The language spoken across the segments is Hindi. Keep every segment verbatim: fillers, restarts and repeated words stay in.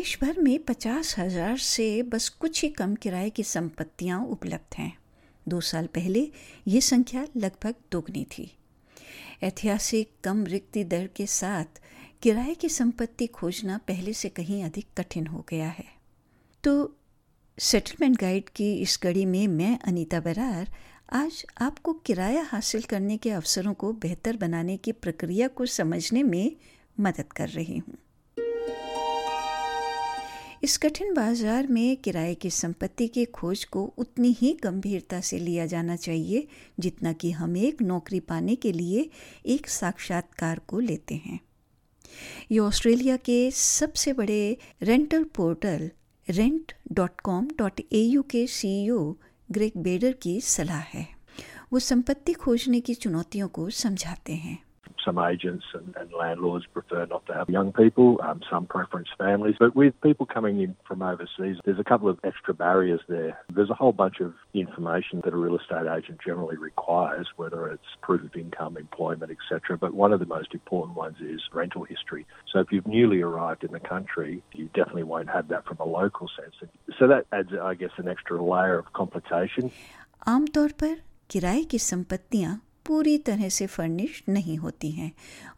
देश भर में पचास हजार से बस कुछ ही कम किराए की संपत्तियां उपलब्ध हैं। दो साल पहले ये संख्या लगभग दोगुनी थी। ऐतिहासिक कम रिक्ति दर के साथ किराए की संपत्ति खोजना पहले से कहीं अधिक कठिन हो गया है। तो सेटलमेंट गाइड की इस कड़ी में मैं अनीता बरार आज आपको किराया हासिल करने के अवसरों को बेहतर बनाने की प्रक्रिया को समझने में मदद कर रही हूँ। इस कठिन बाजार में किराए की संपत्ति की खोज को उतनी ही गंभीरता से लिया जाना चाहिए जितना कि हम एक नौकरी पाने के लिए एक साक्षात्कार को लेते हैं। ये ऑस्ट्रेलिया के सबसे बड़े rental portal rent dot com dot A U के सी ई ओ ग्रेग बेडर की सलाह है। वो संपत्ति खोजने की चुनौतियों को समझाते हैं। Some agents and, and landlords prefer not to have young people, um, some preference families. But with people coming in from overseas, there's a couple of extra barriers there. There's a whole bunch of information that a real estate agent generally requires, whether it's proof of income, employment, et cetera. But one of the most important ones is rental history. So if you've newly arrived in the country, you definitely won't have that from a local sense. So that adds, I guess, an extra layer of complication. आमतौर पर किराए की संपत्तियां पूरी तरह से फर्निश्ड नहीं होती हैं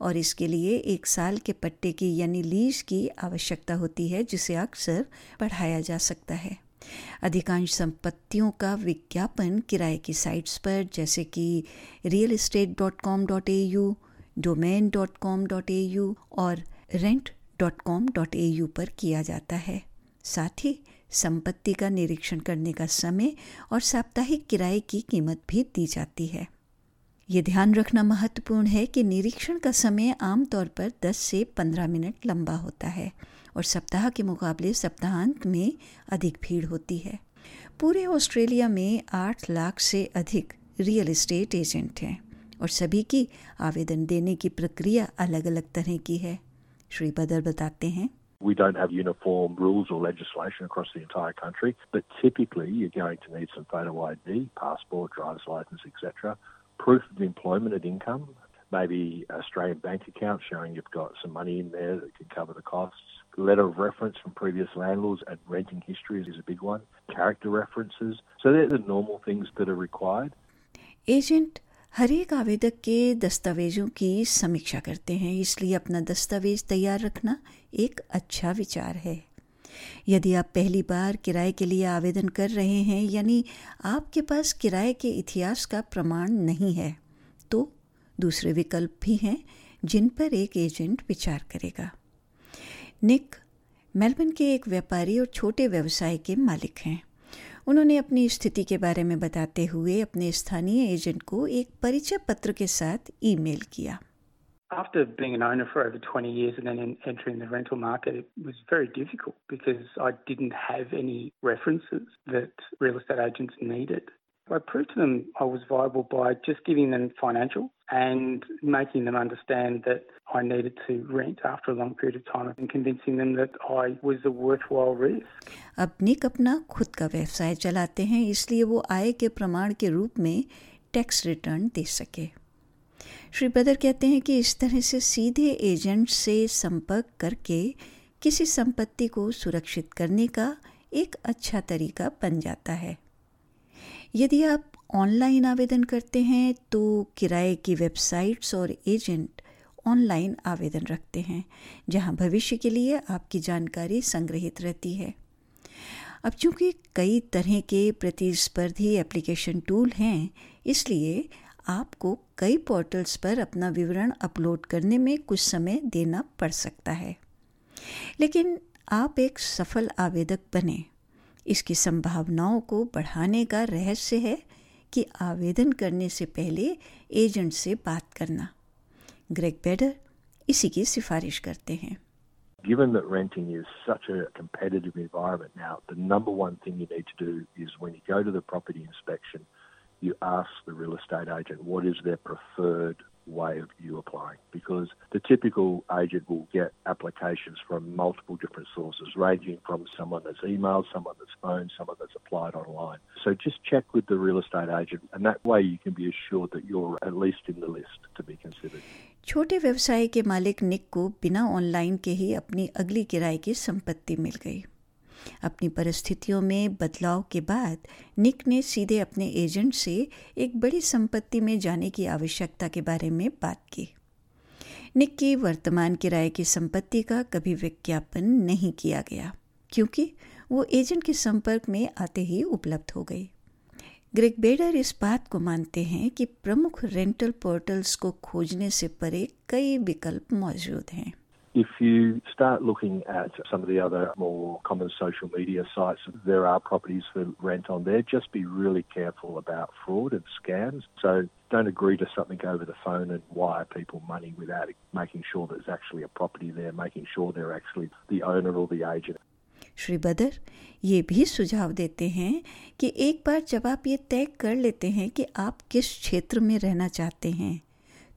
और इसके लिए एक साल के पट्टे की यानी लीज की आवश्यकता होती है जिसे अक्सर बढ़ाया जा सकता है। अधिकांश संपत्तियों का विज्ञापन किराए की साइट्स पर जैसे कि real estate dot com dot A U, domain dot com dot A U और rent dot com dot A U पर किया जाता है। साथ ही संपत्ति का निरीक्षण करने का समय और साप्ताहिक किराए की कीमत भी दी जाती है। ये ध्यान रखना महत्वपूर्ण है कि निरीक्षण का समय आमतौर पर दस से पंद्रह मिनट लंबा होता है और सप्ताह के मुकाबले सप्ताहांत में अधिक भीड़ होती है। पूरे ऑस्ट्रेलिया में आठ लाख से अधिक रियल एस्टेट एजेंट हैं और सभी की आवेदन देने की प्रक्रिया अलग अलग तरह की है। श्री बदर बताते हैं। We don't have uniform rules or legislation across the entire country, but typically you're going to need some photo I D, passport, driver's license, et cetera. Proof of employment and income, maybe Australian bank account showing you've got some money in there that can cover the costs. Letter of reference from previous landlords and renting histories is a big one. Character references. So they're the normal things that are required. Agent हर एक आवेदक के दस्तावेजों की समीक्षा करते हैं, इसलिए अपना दस्तावेज तैयार रखना एक अच्छा विचार है। यदि आप पहली बार किराए के लिए आवेदन कर रहे हैं यानी आपके पास किराए के इतिहास का प्रमाण नहीं है तो दूसरे विकल्प भी हैं जिन पर एक एजेंट विचार करेगा। निक मेलबर्न के एक व्यापारी और छोटे व्यवसाय के मालिक हैं। उन्होंने अपनी स्थिति के बारे में बताते हुए अपने स्थानीय एजेंट को एक परिचय पत्र के साथ ईमेल किया। After being an owner for over twenty years and then entering the rental market, it was very difficult because I didn't have any references that real estate agents needed. I proved to them I was viable by just giving them financials and making them understand that I needed to rent after a long period of time and convincing them that I was a worthwhile risk. अब निक अपना खुद का व्यवसाय चलाते हैं, इसलिए वो आय के प्रमाण के रूप में टैक्स रिटर्न दे सके। श्री बदर कहते हैं कि इस तरह से सीधे एजेंट से संपर्क करके किसी संपत्ति को सुरक्षित करने का एक अच्छा तरीका बन जाता है। यदि आप ऑनलाइन आवेदन करते हैं तो किराए की वेबसाइट्स और एजेंट ऑनलाइन आवेदन रखते हैं जहां भविष्य के लिए आपकी जानकारी संग्रहित रहती है। अब चूंकि कई तरह के प्रतिस्पर्धी एप्लीकेशन टूल हैं इसलिए आपको कई पोर्टल्स पर अपना विवरण अपलोड करने में कुछ समय देना पड़ सकता है, लेकिन आप एक सफल आवेदक बने इसकी संभावनाओं को बढ़ाने का रहस्य है कि आवेदन करने से पहले एजेंट से बात करना। ग्रेग बेडर इसी की सिफारिश करते हैं। Given that renting is such a competitive environment now, the number one thing you need to do is when you go to the property inspection, you ask the real estate agent what is their preferred way of you applying, because the typical agent will get applications from multiple different sources, ranging from someone that's emailed, someone that's phoned, someone that's applied online. So just check with the real estate agent, and that way you can be assured that you're at least in the list to be considered. छोटे व्यवसाय के मालिक निक को बिना ऑनलाइन के ही अपनी अगली किराए की संपत्ति मिल गई। अपनी परिस्थितियों में बदलाव के बाद निक ने सीधे अपने एजेंट से एक बड़ी संपत्ति में जाने की आवश्यकता के बारे में बात की। निक की वर्तमान किराए की संपत्ति का कभी विज्ञापन नहीं किया गया, क्योंकि वो एजेंट के संपर्क में आते ही उपलब्ध हो गई। ग्रेग बेडर इस बात को मानते हैं कि प्रमुख रेंटल पोर्टल्स को खोजने से परे कई विकल्प मौजूद हैं। If you start looking at some of the other more common social media sites, there are properties for rent on there. Just be really careful about fraud and scams. So don't agree to something over the phone and wire people money without making sure there's actually a property there, making sure they're actually the owner or the agent. Shri बदर ये भी सुझाव देते हैं कि एक बार जब आप ये तय कर लेते हैं कि आप किस क्षेत्र में रहना चाहते हैं,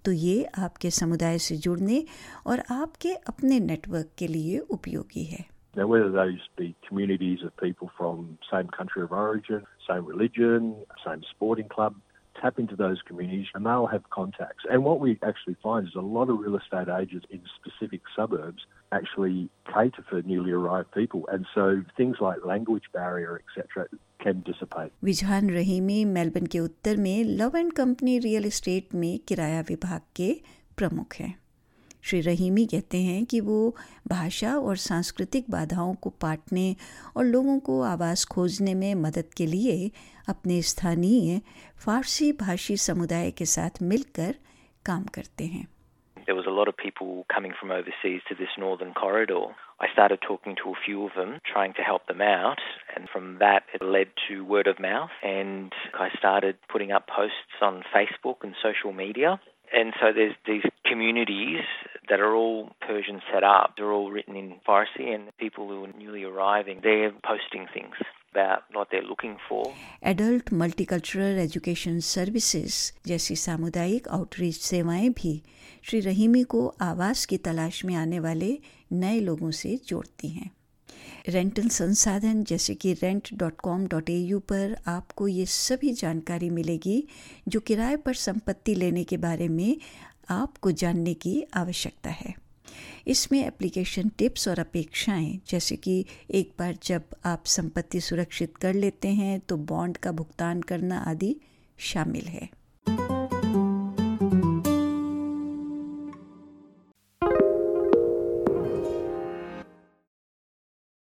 तो ये आपके समुदाय से जुड़ने और आपके अपने नेटवर्क के लिए उपयोगी है। Now, whether those be communities of people from same country of origin, same religion, same sporting club, tap into those communities and they'll have contacts. And what we actually find is a lot of real estate agents in specific suburbs actually cater for newly arrived people. And so things like language barrier, et cetera Wijhan Rahimi Melbourne के उत्तर में love and company real estate में किराया विभाग के प्रमुख हैं। श्री रहीमी कहते हैं कि वो भाषा और सांस्कृतिक बाधाओं को पाटने और लोगों को आवास खोजने में मदद के लिए अपने स्थानीय फारसी भाषी समुदाय के साथ मिलकर काम करते हैं। There was a lot of people coming from overseas to this northern corridor. I started talking to a few of them, trying to help them out, and from that it led to word of mouth, and I started putting up posts on Facebook and social media. And so there's these communities that are all Persian set up. They're all written in Farsi, and people who are newly arriving, they're posting things about what they're looking for. Adult Multicultural Education Services जैसी सामुदायिक आउटरीच सेवाएं भी श्री रहीमी को आवास की तलाश में आने वाले नए लोगों से जोड़ती हैं। रेंटल संसाधन जैसे कि rent dot com dot A U पर आपको ये सभी जानकारी मिलेगी जो किराए पर संपत्ति लेने के बारे में आपको जानने की आवश्यकता है। इसमें एप्लीकेशन टिप्स और अपेक्षाएं, जैसे कि एक बार जब आप संपत्ति सुरक्षित कर लेते हैं तो बॉन्ड का भुगतान करना आदि शामिल है।